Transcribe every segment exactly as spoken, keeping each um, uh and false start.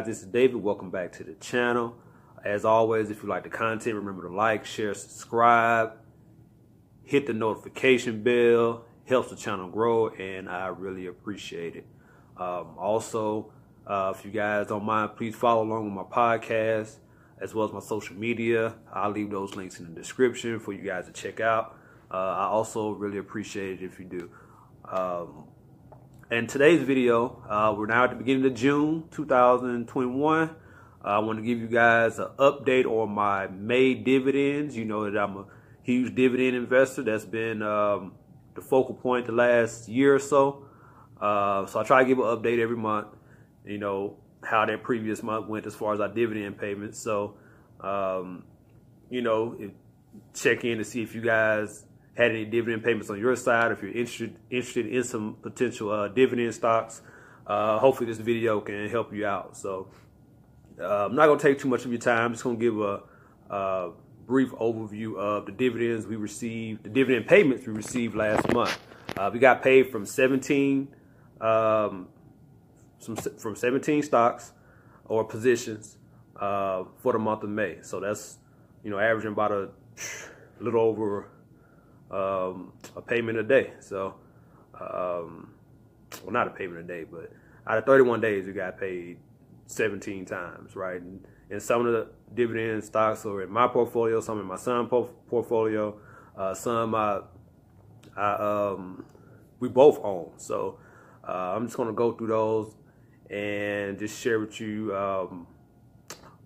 guys, this is David. Welcome back to the channel. As always, if you like the content, remember to like, share, subscribe, hit the notification bell. Helps the channel grow, and I really appreciate it. Um, also, uh, if you guys don't mind, please follow along with my podcast as well as my social media. I'll leave those links in the description for you guys to check out. Uh, I also really appreciate it if you do. Um, and today's video, uh, we're now at the beginning of June two thousand twenty-one. Uh, I want to give you guys an update on my May dividends. You know that I'm a huge dividend investor. That's been um, the focal point the last year or so. Uh, so I try to give an update every month, you know, how that previous month went as far as our dividend payments. So, um, you know, if, check in to see if you guys had any dividend payments on your side, if you're interested interested in some potential uh, dividend stocks. Uh, hopefully this video can help you out. So uh, I'm not going to take too much of your time. I'm just going to give a, a brief overview of the dividends we received, the dividend payments we received last month. Uh, we got paid from seventeen, um, some, from seventeen stocks or positions uh, for the month of May. So that's, you know, averaging about a, a little over um, a payment a day. So, um, well, not a payment a day, but out of thirty-one days, we got paid seventeen times, right? And, and some of the dividend stocks are in my portfolio, some in my son's portfolio, uh, some I, I, um, we both own. So uh, I'm just going to go through those and just share with you um,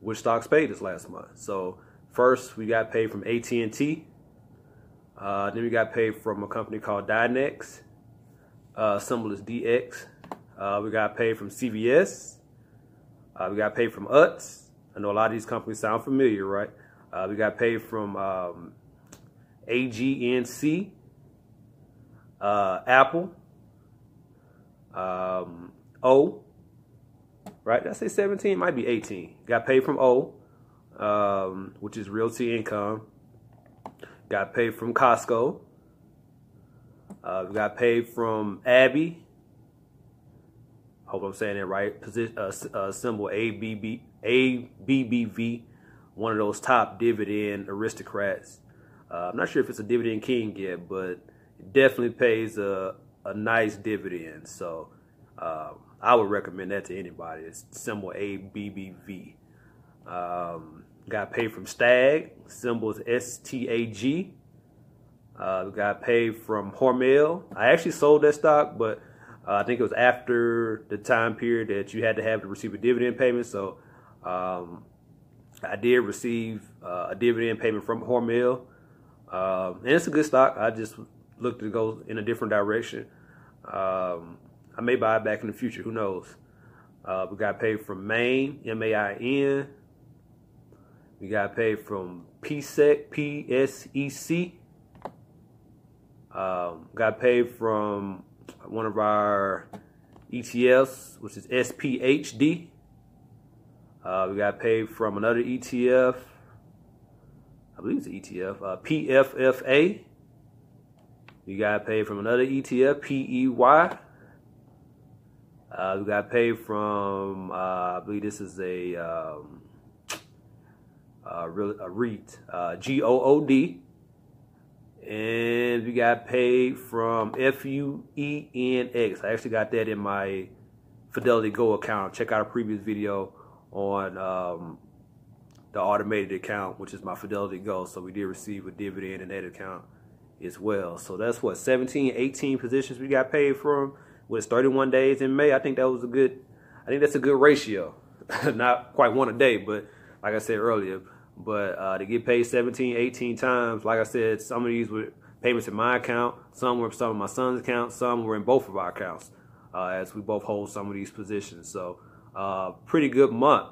which stocks paid us last month. So first, we got paid from A T and T. Uh, then we got paid from a company called Dynex, uh, symbol is D X. Uh, we got paid from C V S. Uh, we got paid from U T S. I know a lot of these companies sound familiar, right? Uh, we got paid from um, A G N C, uh, Apple, um, O, right? Did I say seventeen? It might be eighteen. Got paid from O. Um, which is Realty Income. Got paid from Costco. Uh, we got paid from A B B V. Hope I'm saying it right. Position, uh, uh, symbol A B B, A B B V. One of those top dividend aristocrats. Uh, I'm not sure if it's a dividend king yet, but it definitely pays a a nice dividend. So uh, I would recommend that to anybody. It's symbol A B B V. Um, got paid from Stag, symbols S T A G. Uh, got paid from Hormel. I actually sold that stock, but uh, I think it was after the time period that you had to have to receive a dividend payment. So um, I did receive uh, a dividend payment from Hormel. Um, and it's a good stock. I just looked to go in a different direction. Um, I may buy it back in the future. Who knows? Uh, we got paid from Maine, M A I N. We got paid from P S E C, P S E C. Um, got paid from one of our E T Fs, which is S P H D. Uh, we got paid from another E T F. I believe it's an E T F, uh, P F F A. We got paid from another E T F, P E Y. Uh, we got paid from, uh, I believe this is a, um, a, a REIT, uh, G O O D. And we got paid from F U E N X. I actually got that in my Fidelity Go account. Check out a previous video on um, the automated account, which is my Fidelity Go. So we did receive a dividend in that account as well. So that's what, seventeen, eighteen positions we got paid from. With thirty-one days in May, I think that was a good, I think that's a good ratio. Not quite one a day, but like I said earlier, but uh, to get paid seventeen, eighteen times, like I said, some of these were payments in my account, some were some of my son's account, some were in both of our accounts, uh, as we both hold some of these positions. So uh, pretty good month,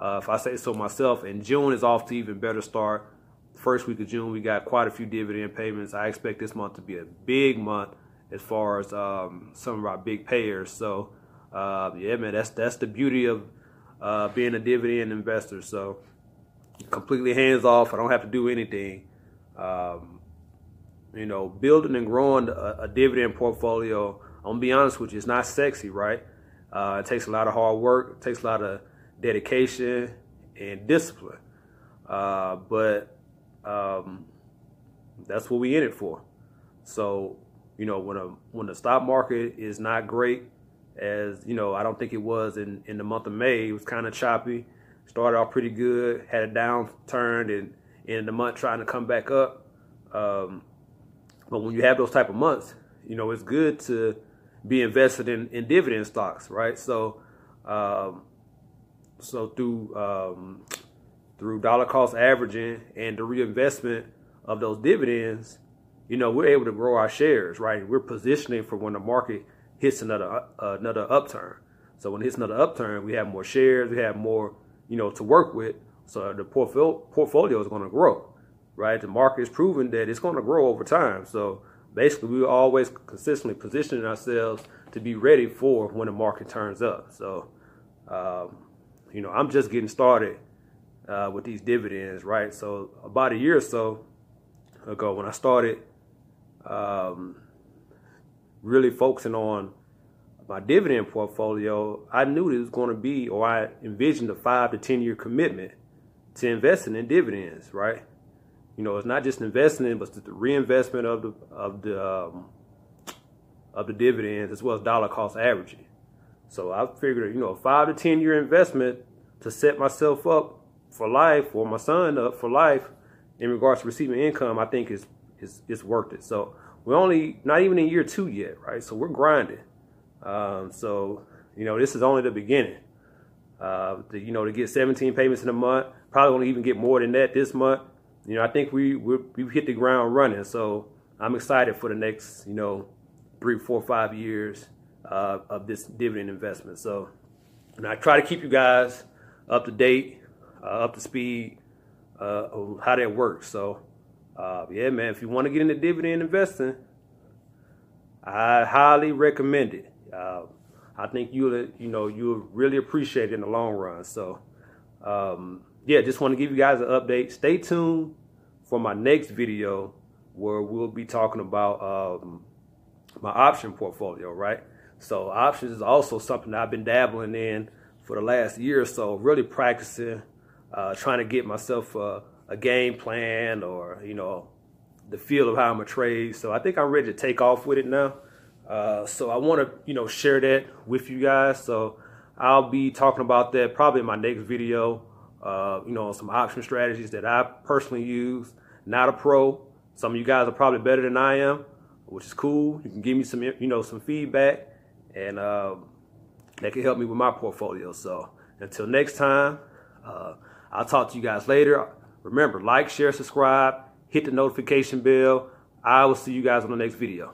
uh, if I say so myself, and June is off to even better start. First week of June, we got quite a few dividend payments. I expect this month to be a big month as far as um, some of our big payers. So uh, yeah, man, that's that's the beauty of uh, being a dividend investor. So completely hands off. I don't have to do anything. Um, you know, building and growing a, a dividend portfolio, I'm gonna be honest with you, it's not sexy, right? Uh, it takes a lot of hard work. It takes a lot of dedication, and discipline. Uh, but um, that's what we in it for. So, you know, when a when the stock market is not great, as you know, I don't think it was in in the month of May. It was kind of choppy. Started off pretty good, had a downturn, and in the month trying to come back up. Um, but when you have those type of months, you know, it's good to be invested in, in dividend stocks, right? So, um, so through um, through dollar cost averaging and the reinvestment of those dividends, you know, we're able to grow our shares, right? We're positioning for when the market hits another uh, another upturn. So when it hits another upturn, we have more shares, we have more, you know, to work with. So the portfolio portfolio is going to grow, right? The market is proving that it's going to grow over time. So basically, we're always consistently positioning ourselves to be ready for when the market turns up. So, um, you know, I'm just getting started uh, with these dividends, right? So about a year or so ago when I started um, really focusing on my dividend portfolio, I knew it was going to be, or I envisioned a five to ten year commitment to investing in dividends, right? You know, it's not just investing in, but the reinvestment of the of the um, of the dividends as well as dollar cost averaging. So I figured, you know, a five to ten year investment to set myself up for life, or my son up for life, in regards to receiving income, I think is is is worth it. So we're only not even in year two yet, right? So we're grinding. Um, so you know, this is only the beginning. Uh, to, you know, to get seventeen payments in a month, probably won't even get more than that this month. You know, I think we we've hit the ground running, so I'm excited for the next, you know, three, four, five years uh, of this dividend investment. So, and I try to keep you guys up to date, uh, up to speed uh, on how that works. So, uh, yeah, man, if you want to get into dividend investing, I highly recommend it. Uh, I think you'll, you know, you'll really appreciate it in the long run. So, um, yeah, just want to give you guys an update. Stay tuned for my next video where we'll be talking about um, my option portfolio, right? So options is also something I've been dabbling in for the last year or so, really practicing, uh, trying to get myself a, a game plan, or, you know, the feel of how I'm a trade. So I think I'm ready to take off with it now. Uh, so I want to, you know, share that with you guys. So I'll be talking about that probably in my next video. Uh, you know, some option strategies that I personally use. Not a pro. Some of you guys are probably better than I am, which is cool. You can give me some, you know, some feedback, and uh, that can help me with my portfolio. So until next time, uh, I'll talk to you guys later. Remember, like, share, subscribe, hit the notification bell. I will see you guys on the next video.